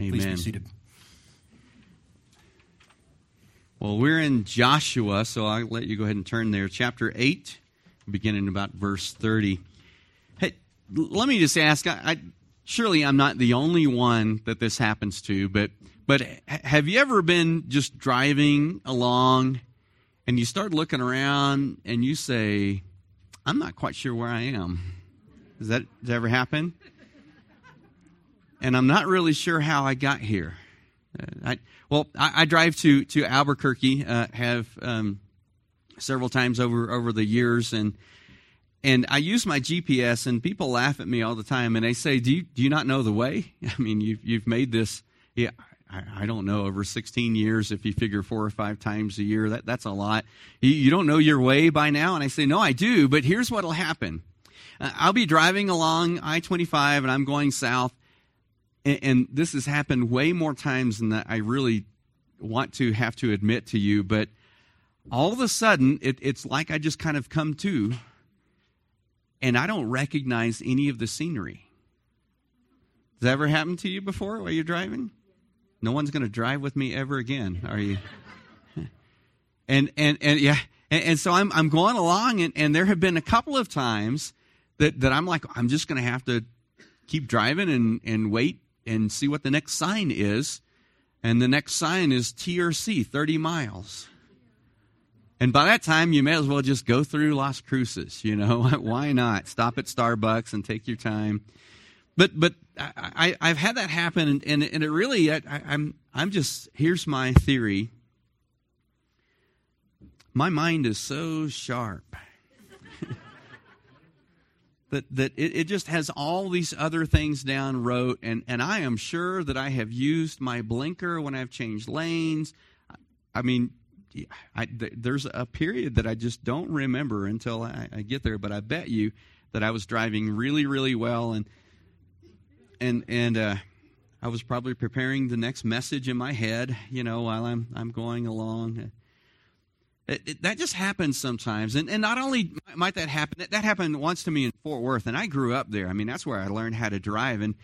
Amen. Please be seated. Well, we're in Joshua, so I'll let you go ahead and turn there. Chapter 8, beginning about verse 30. Hey, let me just ask, surely I'm not the only one that this happens to, but have you ever been just driving along and you start looking around and you say, I'm not quite sure where I am. Does that ever happen? And I'm not really sure how I got here. I drive to Albuquerque, several times over the years, and I use my GPS, and people laugh at me all the time, and they say, do you not know the way? I mean, you've made this, I don't know, over 16 years, if you figure 4 or 5 times a year, that's a lot. You don't know your way by now? And I say, no, I do, but here's what'll happen. I'll be driving along I-25, and I'm going south. And this has happened way more times than I really want to have to admit to you, but all of a sudden, it's like I just kind of come to, and I don't recognize any of the scenery. Has that ever happened to you before while you're driving? No one's going to drive with me ever again, are you? And so I'm going along, and there have been a couple of times that I'm like, I'm just going to have to keep driving and wait and see what the next sign is. And the next sign is TRC, 30 miles. And by that time, you may as well just go through Las Cruces, you know. Why not? Stop at Starbucks and take your time. But I've had that happen, and it really, I'm just, here's my theory. My mind is so sharp that it just has all these other things down rote, and I am sure that I have used my blinker when I've changed lanes. I mean, there's a period that I just don't remember until I get there, but I bet you that I was driving really, really well, and I was probably preparing the next message in my head, you know, while I'm going along. That just happens sometimes, and not only might that happen, that happened once to me in Fort Worth, and I grew up there. I mean, that's where I learned how to drive, and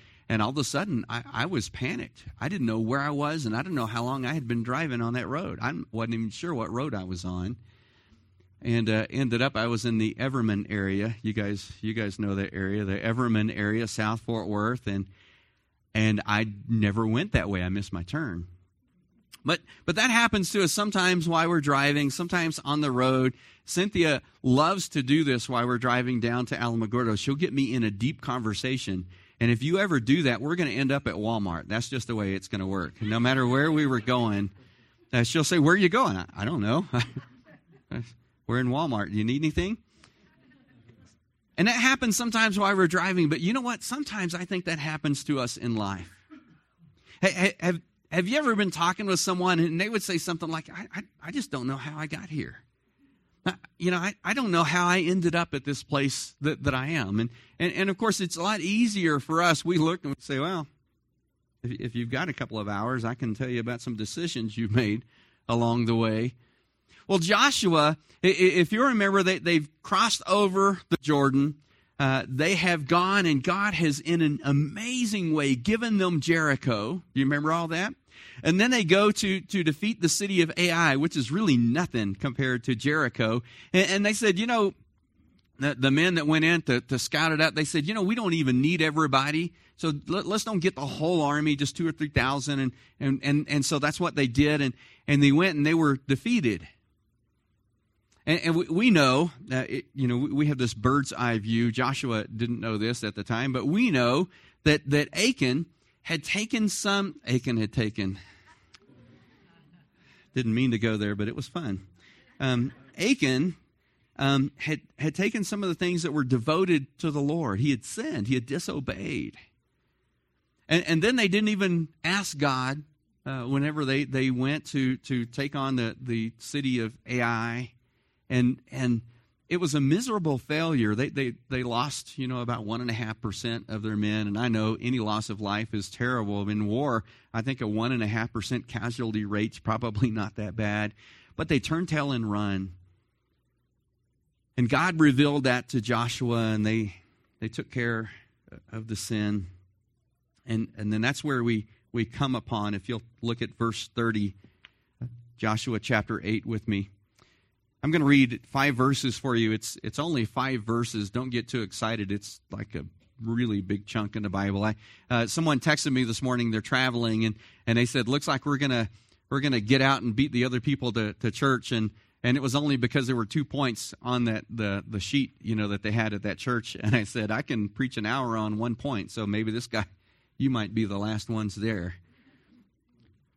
all of a sudden, I was panicked. I didn't know where I was, and I didn't know how long I had been driving on that road. I wasn't even sure what road I was on, and ended up I was in the Everman area. You guys know that area, the Everman area, South Fort Worth, and I never went that way. I missed my turn. But that happens to us sometimes while we're driving, sometimes on the road. Cynthia loves to do this while we're driving down to Alamogordo. She'll get me in a deep conversation. And if you ever do that, we're going to end up at Walmart. That's just the way it's going to work. No matter where we were going, she'll say, where are you going? I don't know. We're in Walmart. Do you need anything? And that happens sometimes while we're driving. But you know what? Sometimes I think that happens to us in life. Hey, have you ever been talking with someone and they would say something like, I just don't know how I got here. You know, I don't know how I ended up at this place that I am. And of course, it's a lot easier for us. We look and we say, well, if you've got a couple of hours, I can tell you about some decisions you've made along the way. Well, Joshua, if you remember, they've crossed over the Jordan. They have gone, and God has, in an amazing way, given them Jericho. You remember all that? And then they go to defeat the city of Ai, which is really nothing compared to Jericho. And they said, you know, the men that went in to scout it out, they said, you know, we don't even need everybody. So let's don't get the whole army, just 2,000 or 3,000. And so that's what they did. And they went, and they were defeated. And we know, we have this bird's eye view. Joshua didn't know this at the time, but we know that didn't mean to go there, but it was fun. Achan had taken some of the things that were devoted to the Lord. He had sinned. He had disobeyed. And then they didn't even ask God whenever they went to take on the city of Ai. And it was a miserable failure. They lost, you know, about 1.5% of their men. And I know any loss of life is terrible. In war, I think a 1.5% casualty rate's probably not that bad. But they turned tail and run. And God revealed that to Joshua, and they took care of the sin. And then that's where we come upon, if you'll look at verse 30, Joshua chapter 8 with me. I'm going to read 5 verses for you. It's only 5 verses. Don't get too excited. It's like a really big chunk in the Bible. Someone texted me this morning. They're traveling, and they said, looks like we're gonna get out and beat the other people to church. And it was only because there were 2 points on that the sheet, you know, that they had at that church. And I said, I can preach an hour on 1 point, so maybe this guy, you might be the last ones there.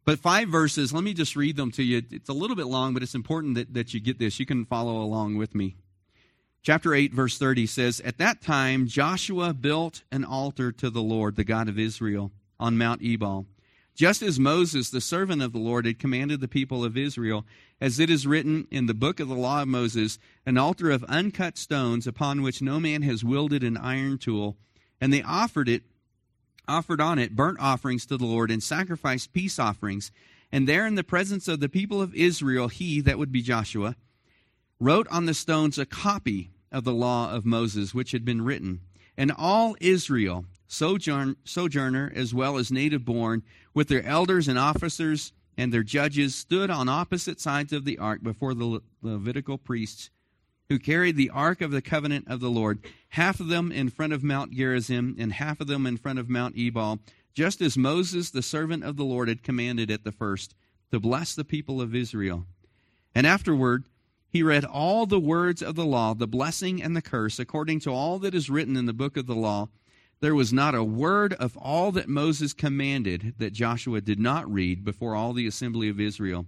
But 5 verses, let me just read them to you. It's a little bit long, but it's important that you get this. You can follow along with me. Chapter 8, verse 30 says, At that time Joshua built an altar to the Lord, the God of Israel, on Mount Ebal, just as Moses, the servant of the Lord, had commanded the people of Israel, as it is written in the book of the law of Moses, an altar of uncut stones upon which no man has wielded an iron tool. And they offered on it burnt offerings to the Lord and sacrificed peace offerings. And there in the presence of the people of Israel, he, that would be Joshua, wrote on the stones a copy of the law of Moses, which had been written. And all Israel, sojourner as well as native born, with their elders and officers and their judges, stood on opposite sides of the ark before the Levitical priests who carried the ark of the covenant of the Lord, half of them in front of Mount Gerizim and half of them in front of Mount Ebal, just as Moses, the servant of the Lord, had commanded at the first, to bless the people of Israel. And afterward, he read all the words of the law, the blessing and the curse, according to all that is written in the book of the law. There was not a word of all that Moses commanded that Joshua did not read before all the assembly of Israel.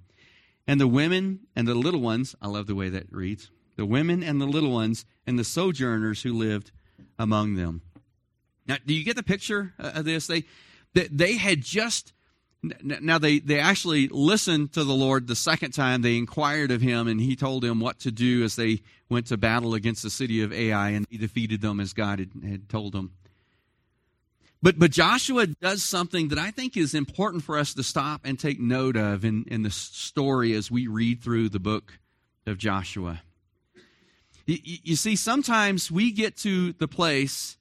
And the women and the little ones, I love the way that reads, the women and the little ones and the sojourners who lived among them. Now, do you get the picture of this? They had just, now they actually listened to the Lord the second time. They inquired of him, and he told them what to do as they went to battle against the city of Ai, and he defeated them as God had told them. But Joshua does something that I think is important for us to stop and take note of in the story as we read through the book of Joshua. You see, sometimes we get to the place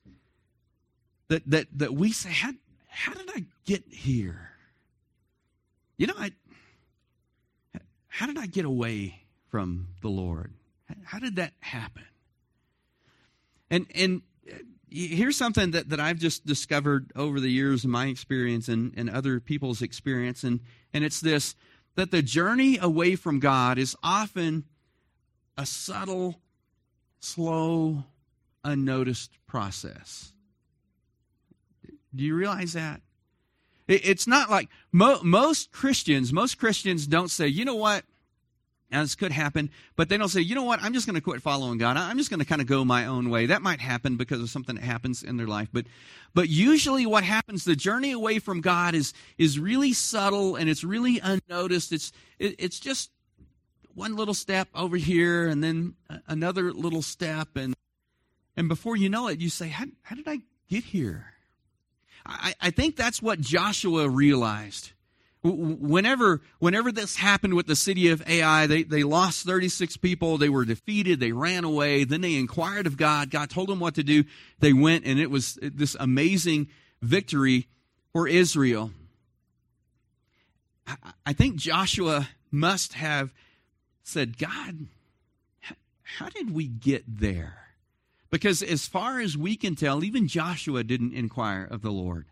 that we say, how did I get here? You know, how did I get away from the Lord? How did that happen? And here's something that I've just discovered over the years in my experience and other people's experience, and it's this, that the journey away from God is often a subtle, slow, unnoticed process. Do you realize that? It's not like most Christians don't say, you know what, now, this could happen, but they don't say, you know what, I'm just going to quit following God. I'm just going to kind of go my own way. That might happen because of something that happens in their life. But usually what happens, the journey away from God is really subtle and it's really unnoticed. It's just one little step over here and then another little step. And before you know it, you say, how did I get here? I think that's what Joshua realized. Whenever this happened with the city of Ai, they lost 36 people. They were defeated. They ran away. Then they inquired of God. God told them what to do. They went, and it was this amazing victory for Israel. I think Joshua must have said, God, how did we get there? Because as far as we can tell, even Joshua didn't inquire of the Lord.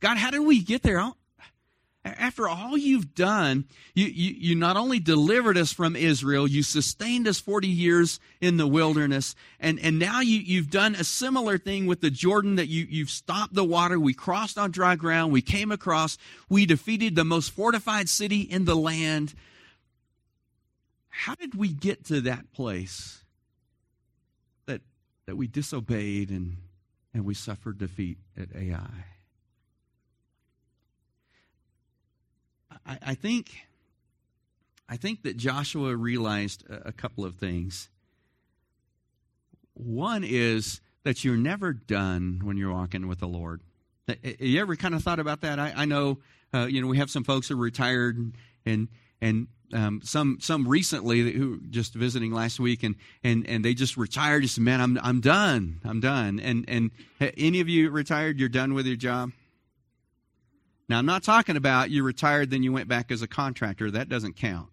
God, how did we get there? After all you've done, you not only delivered us from Israel, you sustained us 40 years in the wilderness, and now you've done a similar thing with the Jordan, that you've stopped the water, we crossed on dry ground, we came across, we defeated the most fortified city in the land. How did we get to that place that we disobeyed and we suffered defeat at Ai? I think that Joshua realized a couple of things. One is that you're never done when you're walking with the Lord. You ever kind of thought about that? I know, we have some folks who are retired and some recently who were just visiting last week and they just retired. Just, man, I'm done. And any of you retired? You're done with your job? Now, I'm not talking about you retired, then you went back as a contractor. That doesn't count.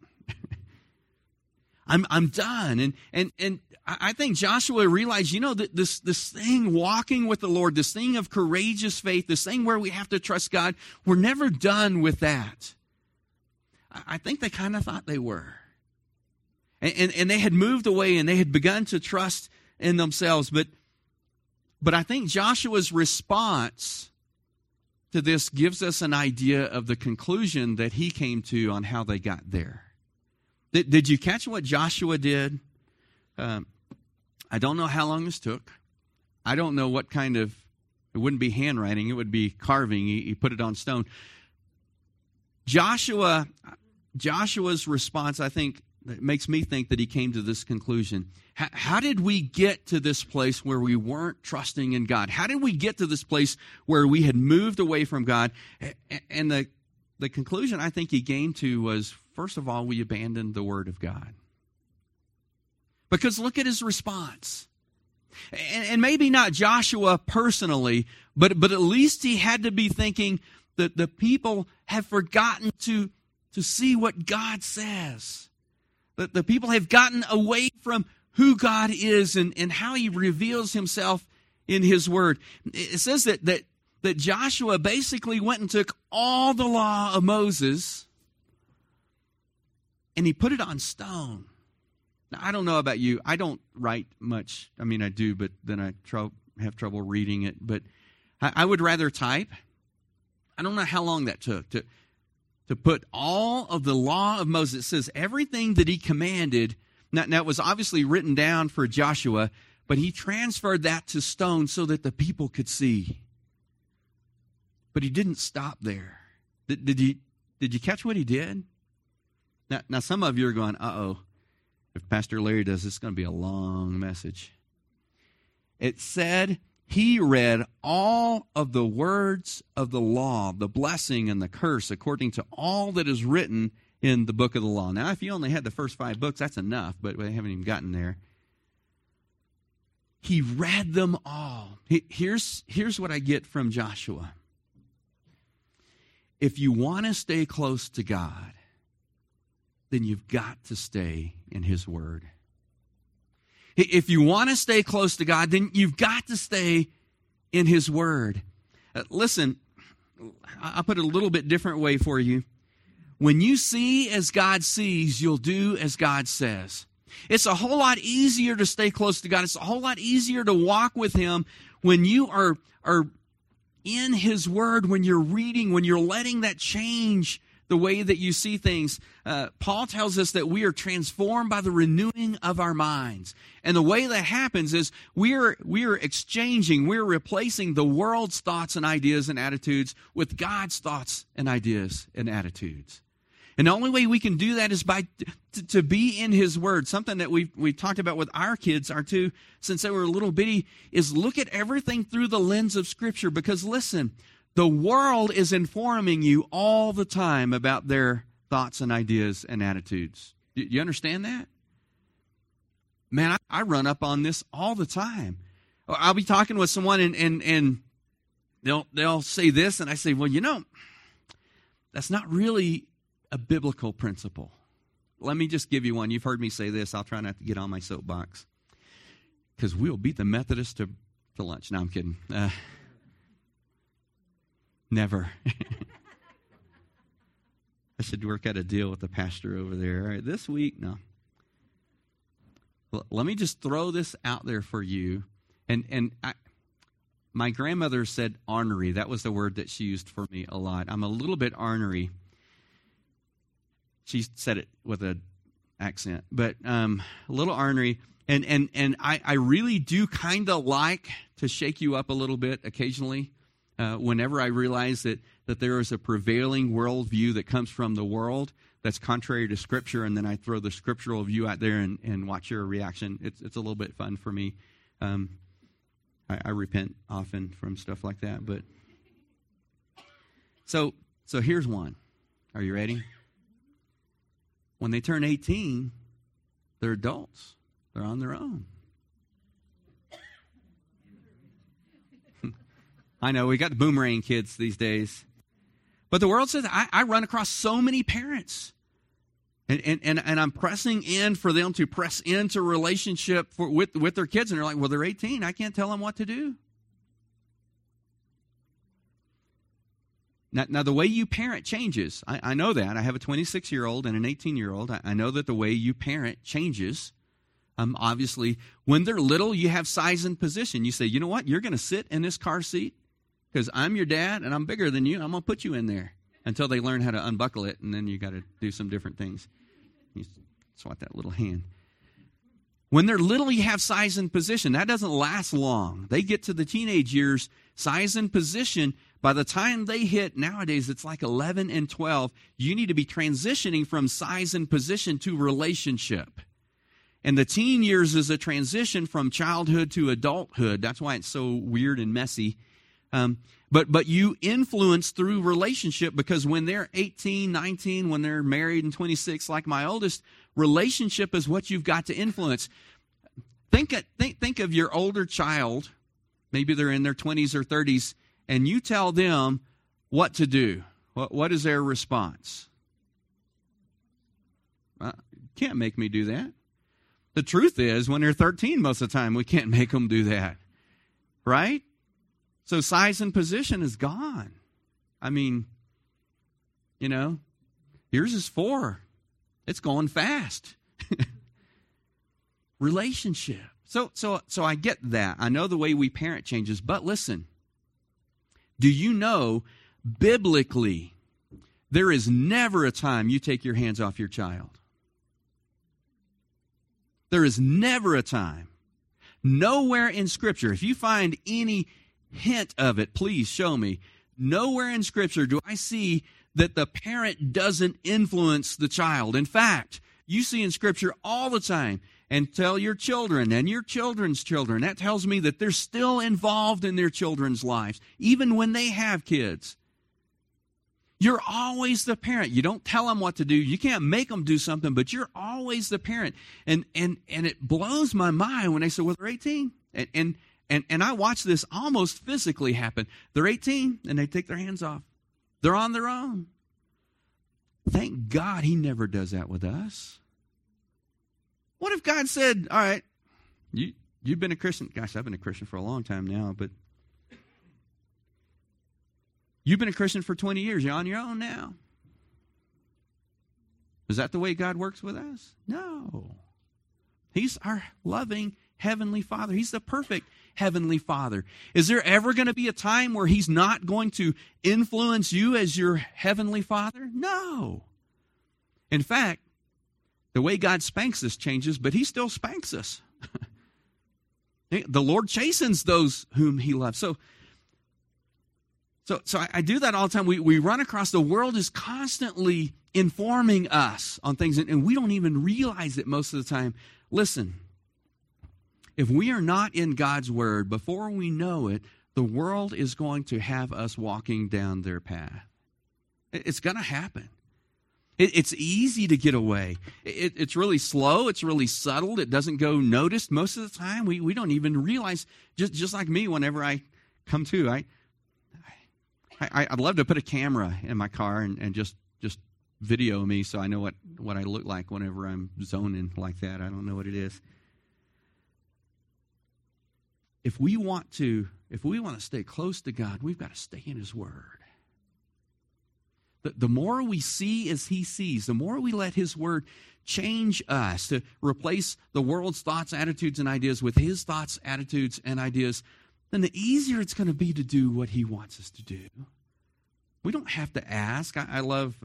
I'm done. And I think Joshua realized, you know, that this thing, walking with the Lord, this thing of courageous faith, this thing where we have to trust God, we're never done with that. I think they kind of thought they were. And they had moved away and they had begun to trust in themselves. But I think Joshua's response to this gives us an idea of the conclusion that he came to on how they got there. Did you catch what Joshua did? I don't know how long this took. I don't know what kind of, it wouldn't be handwriting, it would be carving. He put it on stone. Joshua's response, I think, it makes me think that he came to this conclusion. How did we get to this place where we weren't trusting in God? How did we get to this place where we had moved away from God? And the conclusion I think he came to was, first of all, we abandoned the Word of God. Because look at his response. And maybe not Joshua personally, but at least he had to be thinking that the people have forgotten to see what God says. That the people have gotten away from who God is and how he reveals himself in his word. It says that Joshua basically went and took all the law of Moses and he put it on stone. Now, I don't know about you. I don't write much. I mean, I do, but then I have trouble reading it. But I would rather type. I don't know how long that took to put all of the law of Moses. It says everything that he commanded. Now, it was obviously written down for Joshua, but he transferred that to stone so that the people could see. But he didn't stop there. Did you catch what he did? Now, some of you are going, uh-oh, if Pastor Larry does this, it's going to be a long message. It said he read all of the words of the law, the blessing and the curse, according to all that is written in the book of the law. Now, if you only had the first 5 books, that's enough, but we haven't even gotten there. He read them all. Here's what I get from Joshua. If you want to stay close to God, then you've got to stay in his word. If you want to stay close to God, then you've got to stay in his word. Listen, I'll put it a little bit different way for you. When you see as God sees, you'll do as God says. It's a whole lot easier to stay close to God. It's a whole lot easier to walk with him when you are in his word, when you're reading, when you're letting that change the way that you see things. Paul tells us that we are transformed by the renewing of our minds. And the way that happens is we are exchanging, we're replacing the world's thoughts and ideas and attitudes with God's thoughts and ideas and attitudes. And the only way we can do that is by to be in his word. Something that we talked about with our kids, our two, since they were little bitty, is look at everything through the lens of Scripture. Because listen, the world is informing you all the time about their thoughts and ideas and attitudes. You understand that? Man, I run up on this all the time. I'll be talking with someone and they'll say this, and I say, well, you know, that's not really a biblical principle. Let me just give you one. You've heard me say this. I'll try not to get on my soapbox because we'll beat the Methodists to lunch. No, I'm kidding. Never. I should work out a deal with the pastor over there. All right, this week, no. Let me just throw this out there for you. And my grandmother said ornery. That was the word that she used for me a lot. I'm a little bit ornery. She said it with an accent, but a little ornery. And I really do kind of like to shake you up a little bit occasionally. Whenever I realize that there is a prevailing worldview that comes from the world that's contrary to Scripture, and then I throw the scriptural view out there and watch your reaction, it's a little bit fun for me. I repent often from stuff like that. But so here's one. Are you ready? When they turn 18, they're adults. They're on their own. I know, we got the boomerang kids these days. But the world says, I run across so many parents. And I'm pressing in for them to press into relationship with their kids. And they're like, well, they're 18. I can't tell them what to do. Now, the way you parent changes. I know that. I have a 26-year-old and an 18-year-old. I know that the way you parent changes. Obviously, when they're little, you have size and position. You say, you know what? You're going to sit in this car seat because I'm your dad and I'm bigger than you. I'm going to put you in there until they learn how to unbuckle it, and then you got to do some different things. You swat that little hand. When they're little, you have size and position. That doesn't last long. They get to the teenage years, size and position. By the time they hit, nowadays, it's like 11 and 12. You need to be transitioning from size and position to relationship. And the teen years is a transition from childhood to adulthood. That's why it's so weird and messy. But you influence through relationship, because when they're 18, 19, when they're married and 26, like my oldest, relationship is what you've got to influence. Think of your older child. Maybe they're in their 20s or 30s, and you tell them what to do. What is their response? You can't make me do that. The truth is, when they're 13, most of the time, we can't make them do that, right? So size and position is gone. I mean, you know, yours is 4. It's going fast. Relationship. So I get that. I know the way we parent changes, but listen, do you know, biblically, there is never a time you take your hands off your child. There is never a time. Nowhere in Scripture, if you find any hint of it, please show me. Nowhere in Scripture do I see that the parent doesn't influence the child. In fact, you see in Scripture all the time, and tell your children and your children's children. That tells me that they're still involved in their children's lives, even when they have kids. You're always the parent. You don't tell them what to do. You can't make them do something, but you're always the parent. And it blows my mind when they say, well, they're 18. And I watch this almost physically happen. They're 18, and they take their hands off. They're on their own. Thank God he never does that with us. What if God said, all right, you've been a Christian. Gosh, I've been a Christian for a long time now, but you've been a Christian for 20 years. You're on your own now. Is that the way God works with us? No. He's our loving Heavenly Father. He's the perfect Heavenly Father. Is there ever going to be a time where he's not going to influence you as your Heavenly Father? No. In fact, the way God spanks us changes, but he still spanks us. The Lord chastens those whom he loves. So I do that all the time. We run across, the world is constantly informing us on things, and we don't even realize it most of the time. Listen, if we are not in God's word, before we know it, the world is going to have us walking down their path. It's going to happen. It's easy to get away. It's really slow. It's really subtle. It doesn't go noticed most of the time. We don't even realize, just like me, whenever I come to, I'd love to put a camera in my car and just video me so I know what I look like whenever I'm zoning like that. I don't know what it is. If we want to stay close to God, we've got to stay in his word. The more we see as he sees, the more we let his word change us to replace the world's thoughts, attitudes, and ideas with his thoughts, attitudes, and ideas, then the easier it's going to be to do what he wants us to do. We don't have to ask. I love,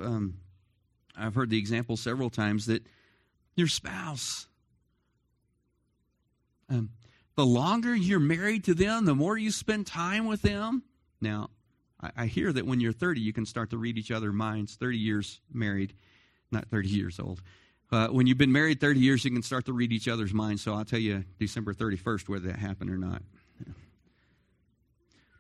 I've heard the example several times that your spouse, the longer you're married to them, the more you spend time with them. Now, I hear that when you're 30, you can start to read each other's minds. 30 years married, not 30 years old. When you've been married 30 years, you can start to read each other's minds. So I'll tell you December 31st whether that happened or not.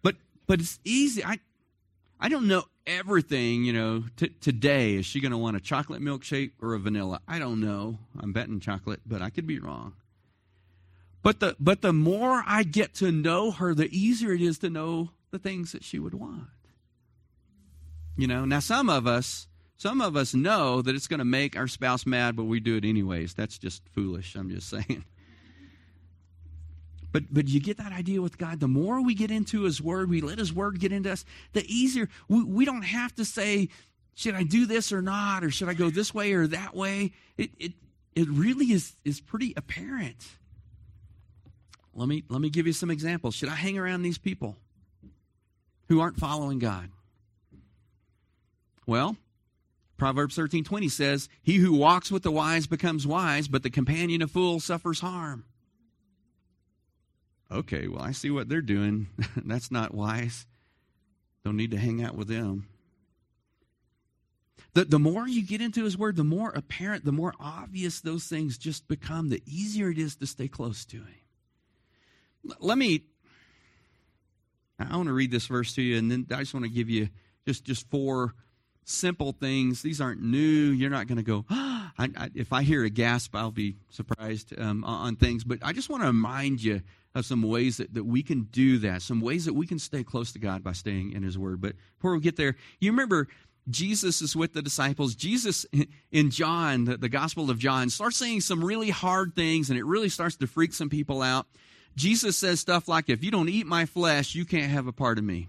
But it's easy. I don't know everything, you know, today. Is she going to want a chocolate milkshake or a vanilla? I don't know. I'm betting chocolate, but I could be wrong. But the more I get to know her, the easier it is to know the things that she would want. You know, now some of us know that it's going to make our spouse mad, but we do it anyways. That's just foolish, I'm just saying. But you get that idea with God. The more we get into his word, we let his word get into us, the easier. We don't have to say, should I do this or not? Or should I go this way or that way? It really is pretty apparent. Let me give you some examples. Should I hang around these people who aren't following God? Well, Proverbs 13:20 says, he who walks with the wise becomes wise, but the companion of fools suffers harm. Okay, well, I see what they're doing. That's not wise. Don't need to hang out with them. The more you get into his word, the more apparent, the more obvious those things just become, the easier it is to stay close to him. I want to read this verse to you, and then I just want to give you just four simple things. These aren't new. You're not going to go, if I hear a gasp, I'll be surprised on things. But I just want to remind you of some ways that we can do that, some ways that we can stay close to God by staying in his word. But before we get there, you remember Jesus is with the disciples. Jesus in John, the Gospel of John, starts saying some really hard things, and it really starts to freak some people out. Jesus says stuff like, if you don't eat my flesh, you can't have a part of me.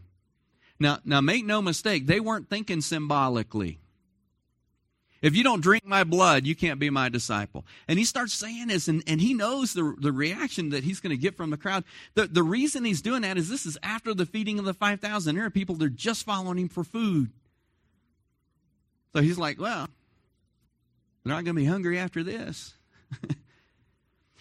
Now, make no mistake, they weren't thinking symbolically. If you don't drink my blood, you can't be my disciple. And he starts saying this, and he knows the reaction that he's going to get from the crowd. The reason he's doing that is this is after the feeding of the 5,000. There are people that are just following him for food. So he's like, well, they're not going to be hungry after this.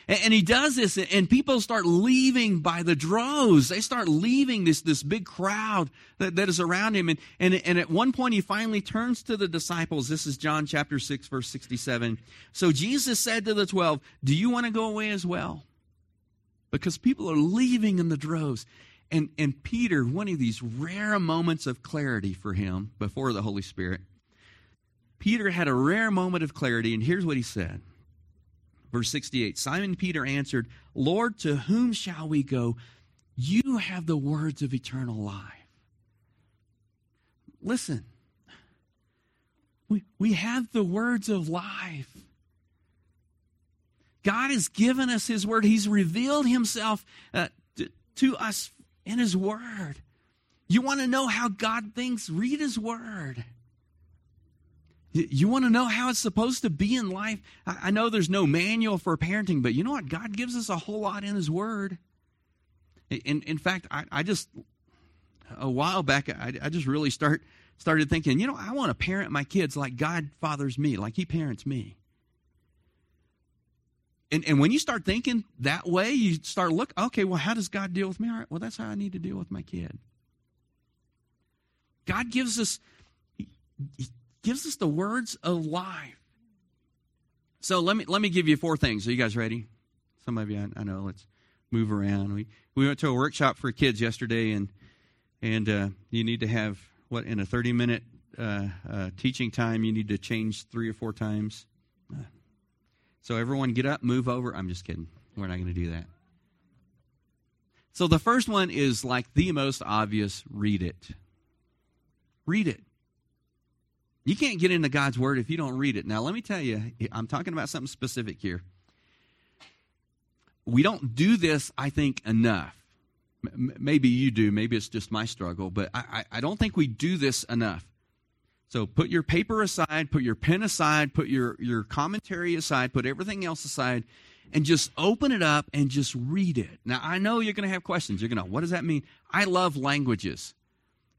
And he does this, and people start leaving by the droves. They start leaving this big crowd that is around him. And at one point, he finally turns to the disciples. This is John chapter 6, verse 67. So Jesus said to the 12, do you want to go away as well? Because people are leaving in the droves. And Peter, one of these rare moments of clarity for him before the Holy Spirit, Peter had a rare moment of clarity, and here's what he said. Verse 68, Simon Peter answered, Lord, to whom shall we go? You have the words of eternal life. Listen, we have the words of life. God has given us his word. He's revealed himself to us in his word. You want to know how God thinks? Read his word. You want to know how it's supposed to be in life? I know there's no manual for parenting, but you know what? God gives us a whole lot in his word. In fact, I just, a while back, I just really started thinking, you know, I want to parent my kids like God fathers me, like he parents me. And when you start thinking that way, you start look, okay, well, how does God deal with me? All right, well, that's how I need to deal with my kid. God gives us... He gives us the words of life. So let me give you four things. Are you guys ready? Some of you, I know. Let's move around. We went to a workshop for kids yesterday, and you need to have what in a 30-minute teaching time. You need to change three or four times. So everyone, get up, move over. I'm just kidding. We're not going to do that. So the first one is like the most obvious. Read it. Read it. You can't get into God's word if you don't read it. Now, let me tell you, I'm talking about something specific here. We don't do this, I think, enough. Maybe you do. Maybe it's just my struggle. But I don't think we do this enough. So put your paper aside, put your pen aside, put your commentary aside, put everything else aside, and just open it up and just read it. Now, I know you're going to have questions. You're going to, what does that mean? I love languages.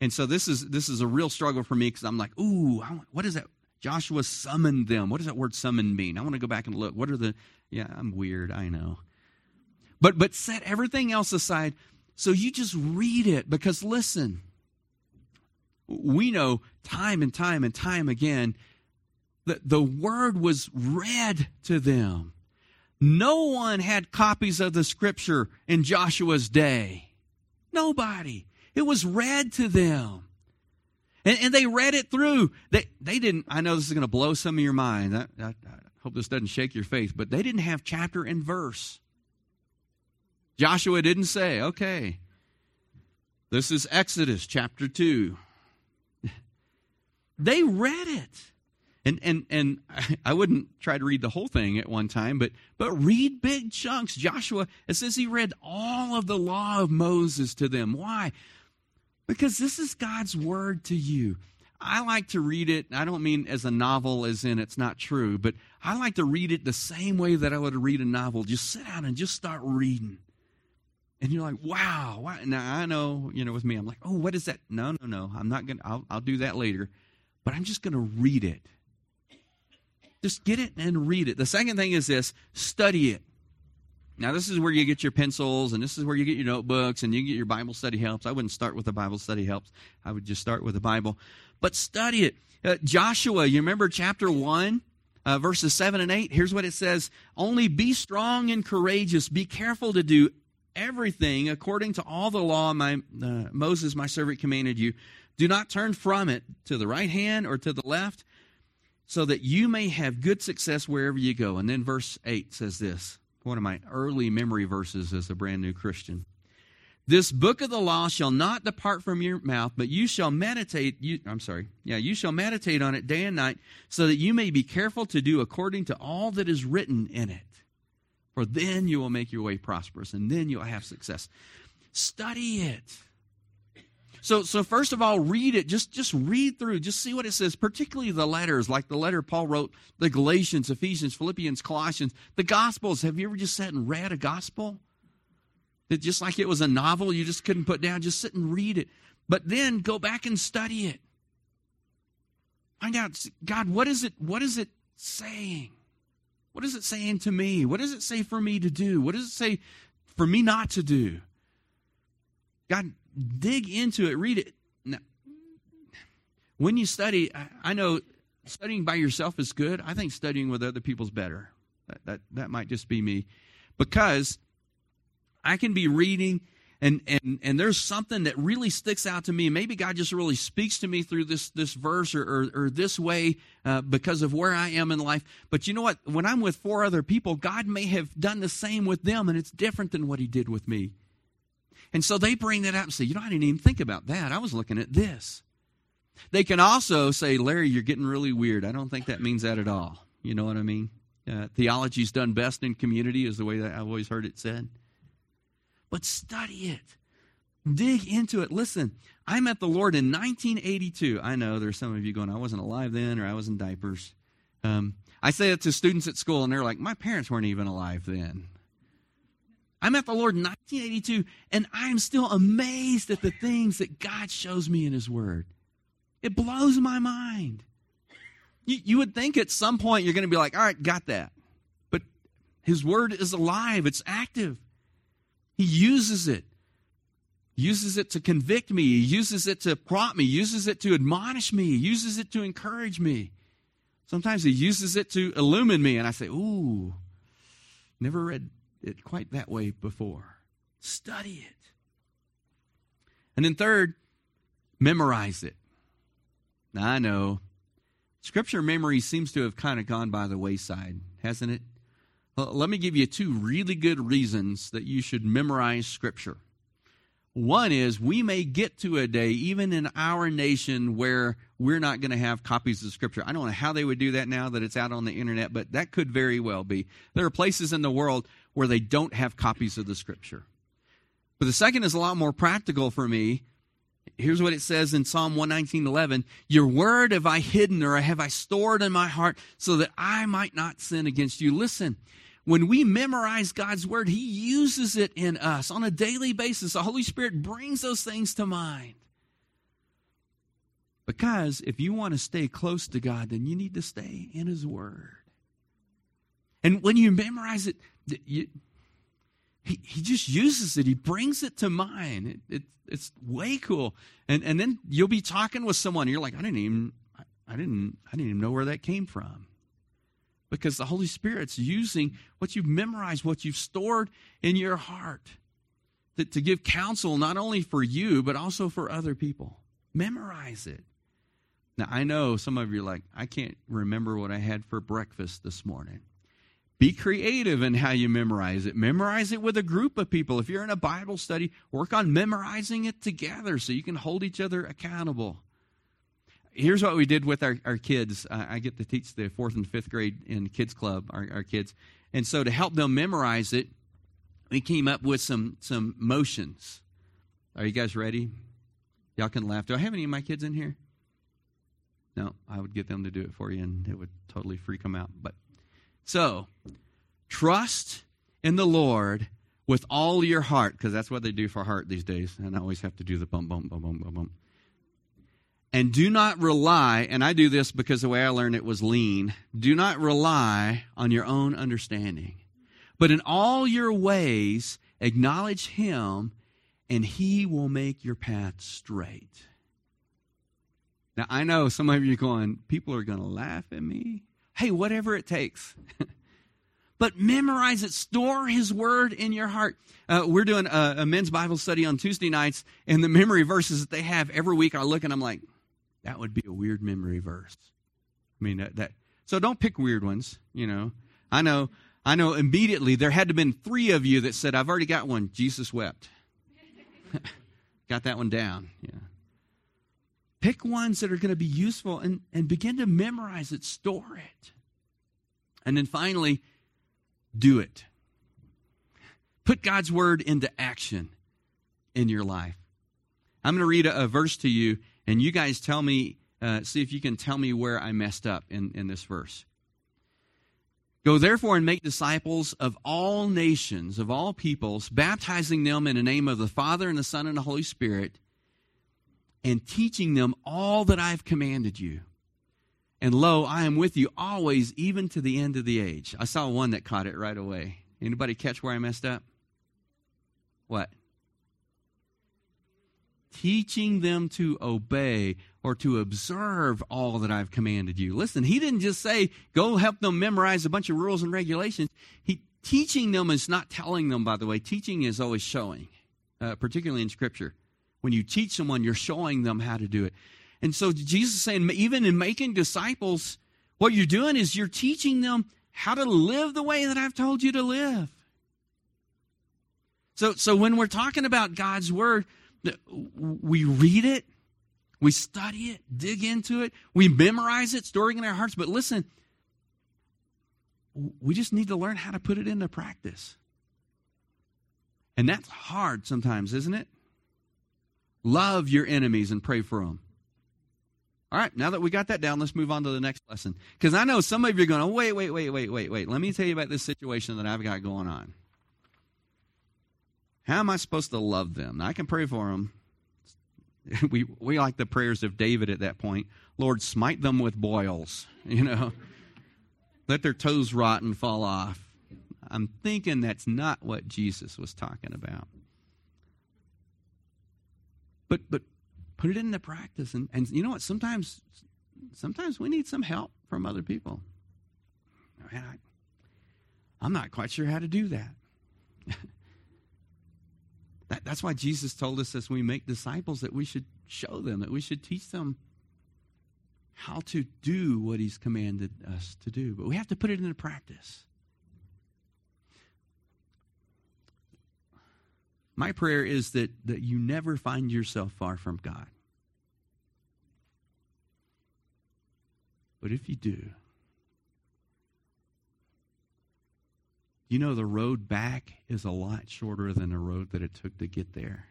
And so this is a real struggle for me because I'm like, ooh, what is that? Joshua summoned them. What does that word summon mean? I want to go back and look. What are the, yeah, I'm weird, I know. But set everything else aside so you just read it because, listen, we know time and time and time again that the word was read to them. No one had copies of the scripture in Joshua's day. Nobody. It was read to them. And they read it through. They didn't, I know this is going to blow some of your mind. I hope this doesn't shake your faith, but they didn't have chapter and verse. Joshua didn't say, okay, this is Exodus chapter 2. They read it. And I wouldn't try to read the whole thing at one time, but read big chunks. Joshua, it says he read all of the law of Moses to them. Why? Because this is God's word to you. I like to read it. I don't mean as a novel, as in it's not true, but I like to read it the same way that I would read a novel. Just sit down and just start reading. And you're like, wow. Why? Now, I know, with me, I'm like, oh, what is that? No. I'm not going to, I'll do that later. But I'm just going to read it. Just get it and read it. The second thing is this, study it. Now, this is where you get your pencils, and this is where you get your notebooks, and you get your Bible study helps. I wouldn't start with the Bible study helps. I would just start with the Bible. But study it. Joshua, you remember chapter 1, verses 7 and 8? Here's what it says. Only be strong and courageous. Be careful to do everything according to all the law Moses, my servant, commanded you. Do not turn from it to the right hand or to the left, so that you may have good success wherever you go. And then verse 8 says this, one of my early memory verses as a brand new Christian. This book of the law shall not depart from your mouth, but you shall meditate. You shall meditate on it day and night, so that you may be careful to do according to all that is written in it. For then you will make your way prosperous, and then you'll have success. Study it. So first of all, read it. Just read through. Just see what it says, particularly the letters, like the letter Paul wrote, the Galatians, Ephesians, Philippians, Colossians, the Gospels. Have you ever just sat and read a Gospel? That just like it was a novel you just couldn't put down, just sit and read it. But then go back and study it. Find out, God, what is it saying? What is it saying to me? What does it say for me to do? What does it say for me not to do? God, dig into it, read it. Now, when you study, I know studying by yourself is good. I think studying with other people is better. That might just be me. Because I can be reading and there's something that really sticks out to me. Maybe God just really speaks to me through this verse or this way because of where I am in life. But you know what? When I'm with four other people, God may have done the same with them, and it's different than what he did with me. And so they bring that up and say, I didn't even think about that. I was looking at this. They can also say, Larry, you're getting really weird. I don't think that means that at all. You know what I mean? Theology's done best in community is the way that I've always heard it said. But study it. Dig into it. Listen, I met the Lord in 1982. I know there's some of you going, I wasn't alive then, or I was in diapers. I say it to students at school, and they're like, my parents weren't even alive then. I met the Lord in 1982, and I'm still amazed at the things that God shows me in his word. It blows my mind. You would think at some point you're going to be like, all right, got that. But his word is alive. It's active. He uses it. He uses it to convict me. He uses it to prompt me. He uses it to admonish me. He uses it to encourage me. Sometimes he uses it to illumine me, and I say, ooh, never read it quite that way before. Study it. And then third, memorize it. Now, I know scripture memory seems to have kind of gone by the wayside, hasn't it? Well, let me give you two really good reasons that you should memorize scripture. One is we may get to a day, even in our nation, where we're not going to have copies of Scripture. I don't know how they would do that now that it's out on the internet, but that could very well be. There are places in the world where they don't have copies of the Scripture. But the second is a lot more practical for me. Here's what it says in Psalm 119:11. Your word have I hidden, or have I stored in my heart, so that I might not sin against you. Listen. When we memorize God's word, he uses it in us on a daily basis. The Holy Spirit brings those things to mind. Because if you want to stay close to God, then you need to stay in his word. And when you memorize it, he just uses it. He brings it to mind. It's way cool. And then you'll be talking with someone, and you're like, I didn't even know where that came from. Because the Holy Spirit's using what you've memorized, what you've stored in your heart to give counsel not only for you, but also for other people. Memorize it. Now, I know some of you are like, I can't remember what I had for breakfast this morning. Be creative in how you memorize it. Memorize it with a group of people. If you're in a Bible study, work on memorizing it together so you can hold each other accountable. Here's what we did with our kids. I get to teach the 4th and 5th grade in kids club, our kids. And so to help them memorize it, we came up with some motions. Are you guys ready? Y'all can laugh. Do I have any of my kids in here? No, I would get them to do it for you, and it would totally freak them out. But so, trust in the Lord with all your heart, because that's what they do for heart these days. And I always have to do the bum, bum, bum, bum, bum, bum. And do not rely, and I do this because the way I learned it was lean, do not rely on your own understanding. But in all your ways, acknowledge him, and he will make your path straight. Now, I know some of you are going, people are going to laugh at me. Hey, whatever it takes. But memorize it. Store his word in your heart. We're doing a men's Bible study on Tuesday nights, and the memory verses that they have every week, I look and I'm like, that would be a weird memory verse. I mean, that. So don't pick weird ones, you know. I know immediately there had to have been 3 of you that said, I've already got one. Jesus wept. Got that one down, yeah. Pick ones that are going to be useful and begin to memorize it, store it. And then finally, do it. Put God's word into action in your life. I'm going to read a verse to you, and you guys tell me, see if you can tell me where I messed up in this verse. Go therefore and make disciples of all nations, of all peoples, baptizing them in the name of the Father and the Son and the Holy Spirit, and teaching them all that I've commanded you. And lo, I am with you always, even to the end of the age. I saw one that caught it right away. Anybody catch where I messed up? What? Teaching them to obey or to observe all that I've commanded you. Listen, he didn't just say, go help them memorize a bunch of rules and regulations. Teaching them is not telling them, by the way. Teaching is always showing, particularly in Scripture. When you teach someone, you're showing them how to do it. And so Jesus is saying, even in making disciples, what you're doing is you're teaching them how to live the way that I've told you to live. So when we're talking about God's word, we read it, we study it, dig into it, we memorize it, storing it in our hearts. But listen, we just need to learn how to put it into practice. And that's hard sometimes, isn't it? Love your enemies and pray for them. All right, now that we got that down, let's move on to the next lesson. Because I know some of you are going, wait. Let me tell you about this situation that I've got going on. How am I supposed to love them? Now, I can pray for them. We like the prayers of David at that point. Lord, smite them with boils, you know. Let their toes rot and fall off. I'm thinking that's not what Jesus was talking about. But put it into practice. And you know what? Sometimes we need some help from other people. Man, I'm not quite sure how to do that. That's why Jesus told us as we make disciples that we should show them, that we should teach them how to do what he's commanded us to do. But we have to put it into practice. My prayer is that you never find yourself far from God. But if you do, you know the road back is a lot shorter than the road that it took to get there.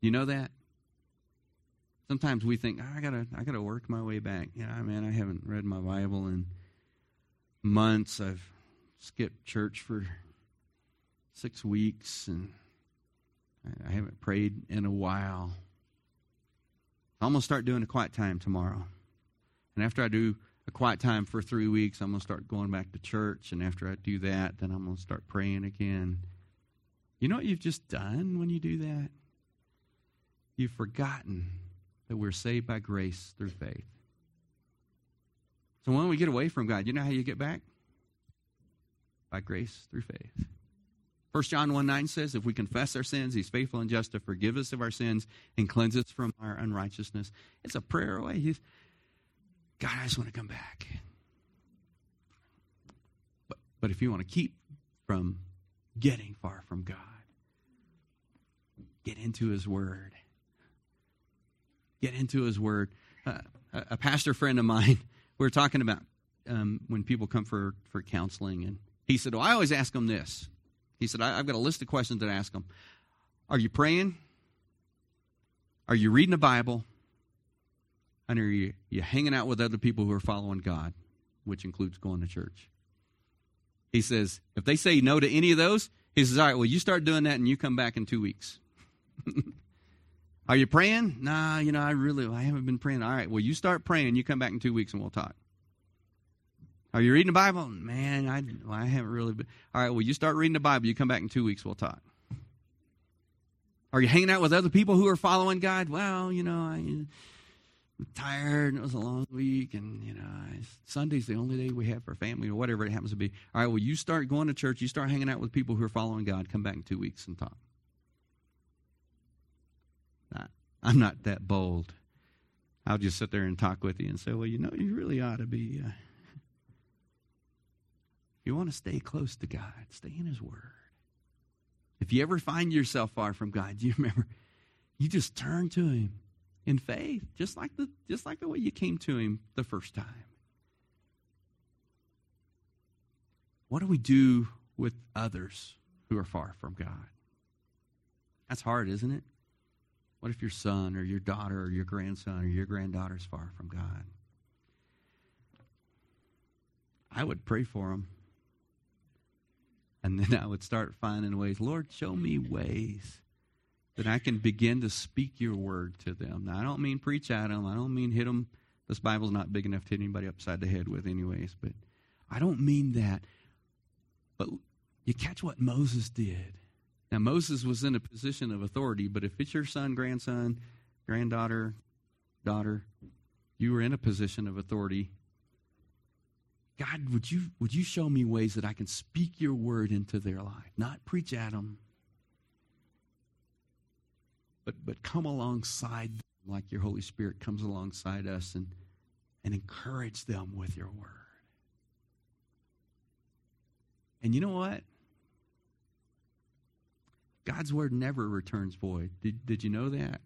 You know that? Sometimes we think, oh, I gotta work my way back. Yeah, man, I haven't read my Bible in months. I've skipped church for 6 weeks, and I haven't prayed in a while. I'm going to start doing a quiet time tomorrow. And after I do a quiet time for 3 weeks, I'm going to start going back to church. And after I do that, then I'm going to start praying again. You know what you've just done when you do that? You've forgotten that we're saved by grace through faith. So when we get away from God, you know how you get back? By grace through faith. 1 John 1:9 says, if we confess our sins, he's faithful and just to forgive us of our sins and cleanse us from our unrighteousness. It's a prayer away. God, I just want to come back. But if you want to keep from getting far from God, get into his word. get into his word. A pastor friend of mine, we were talking about when people come for counseling, and he said, I always ask them this. He said, I've got a list of questions that I ask them. Are you praying? Are you reading the Bible? And are you hanging out with other people who are following God, which includes going to church? He says, if they say no to any of those, he says, all right, well, you start doing that and you come back in 2 weeks. Are you praying? Nah, I haven't been praying. All right, well, you start praying, you come back in 2 weeks and we'll talk. Are you reading the Bible? Man, I haven't really been. All right, well, you start reading the Bible, you come back in 2 weeks, we'll talk. Are you hanging out with other people who are following God? Well, I'm tired and it was a long week and, Sunday's the only day we have for family or whatever it happens to be. All right, well, you start going to church, you start hanging out with people who are following God, come back in 2 weeks and talk. I'm not that bold. I'll just sit there and talk with you and say, well, you really ought to be. You want to stay close to God, stay in his word. If you ever find yourself far from God, you remember, you just turn to him in faith, just like the way you came to him the first time. What do we do with others who are far from God? That's hard, isn't it? What if your son or your daughter or your grandson or your granddaughter is far from God? I would pray for them. And then I would start finding ways. Lord, show me ways that I can begin to speak your word to them. Now, I don't mean preach at them. I don't mean hit them. This Bible's not big enough to hit anybody upside the head with anyways. But I don't mean that. But you catch what Moses did. Now, Moses was in a position of authority, but if it's your son, grandson, granddaughter, daughter, you were in a position of authority. God, would you show me ways that I can speak your word into their life? Not preach at them, but come alongside them like your Holy Spirit comes alongside us and encourage them with your word. And you know what? God's word never returns void. Did you know that?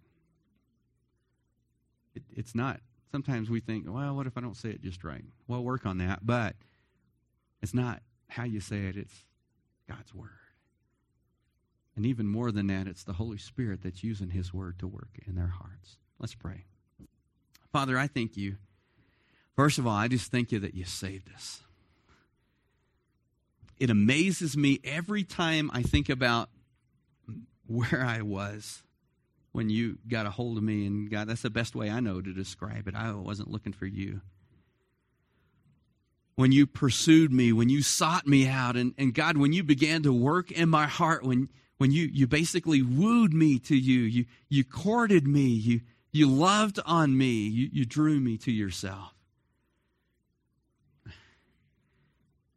It's not. Sometimes we think, well, what if I don't say it just right? Well, work on that. But it's not how you say it. It's God's word. And even more than that, it's the Holy Spirit that's using his word to work in their hearts. Let's pray. Father, I thank you. First of all, I just thank you that you saved us. It amazes me every time I think about where I was when you got a hold of me. And God, that's the best way I know to describe it. I wasn't looking for you. When you pursued me, when you sought me out, and God, when you began to work in my heart, when you basically wooed me to you, you courted me, you loved on me, you drew me to yourself.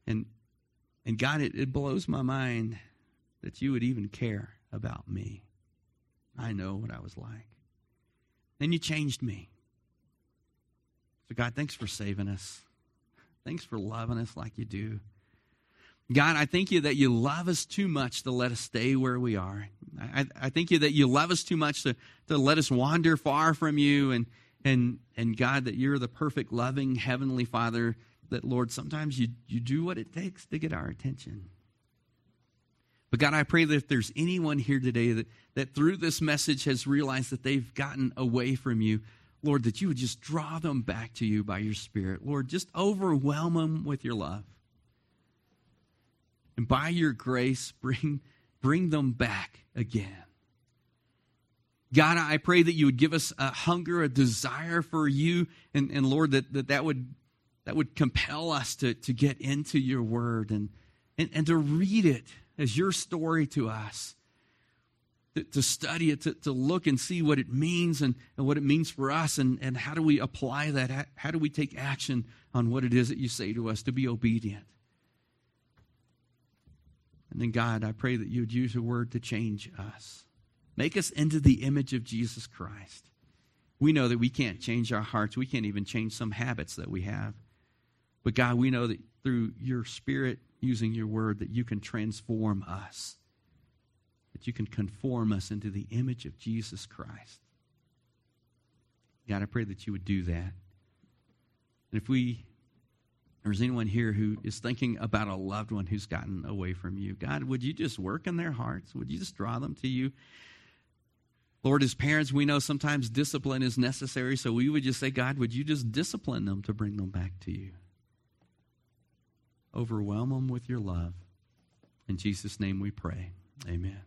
And God, it blows my mind that you would even care about me. I know what I was like. Then you changed me. So God, thanks for saving us. Thanks for loving us like you do. God, I thank you that you love us too much to let us stay where we are. I thank you that you love us too much to let us wander far from you. And God, that you're the perfect, loving, heavenly Father, that, Lord, sometimes you do what it takes to get our attention. But God, I pray that if there's anyone here today that through this message has realized that they've gotten away from you, Lord, that you would just draw them back to you by your Spirit. Lord, just overwhelm them with your love. And by your grace, bring them back again. God, I pray that you would give us a hunger, a desire for you, and Lord, that would compel us to get into your word and to read it as your story to us, to study it, to look and see what it means and what it means for us, and how do we apply that? How do we take action on what it is that you say to us, to be obedient? And then, God, I pray that you would use your word to change us. Make us into the image of Jesus Christ. We know that we can't change our hearts. We can't even change some habits that we have. But, God, we know that through your Spirit, using your word, that you can transform us, that you can conform us into the image of Jesus Christ. God, I pray that you would do that. And if there's anyone here who is thinking about a loved one who's gotten away from you, God, would you just work in their hearts? Would you just draw them to you? Lord, as parents, we know sometimes discipline is necessary, so we would just say, God, would you just discipline them to bring them back to you? Overwhelm them with your love. In Jesus' name we pray. Amen.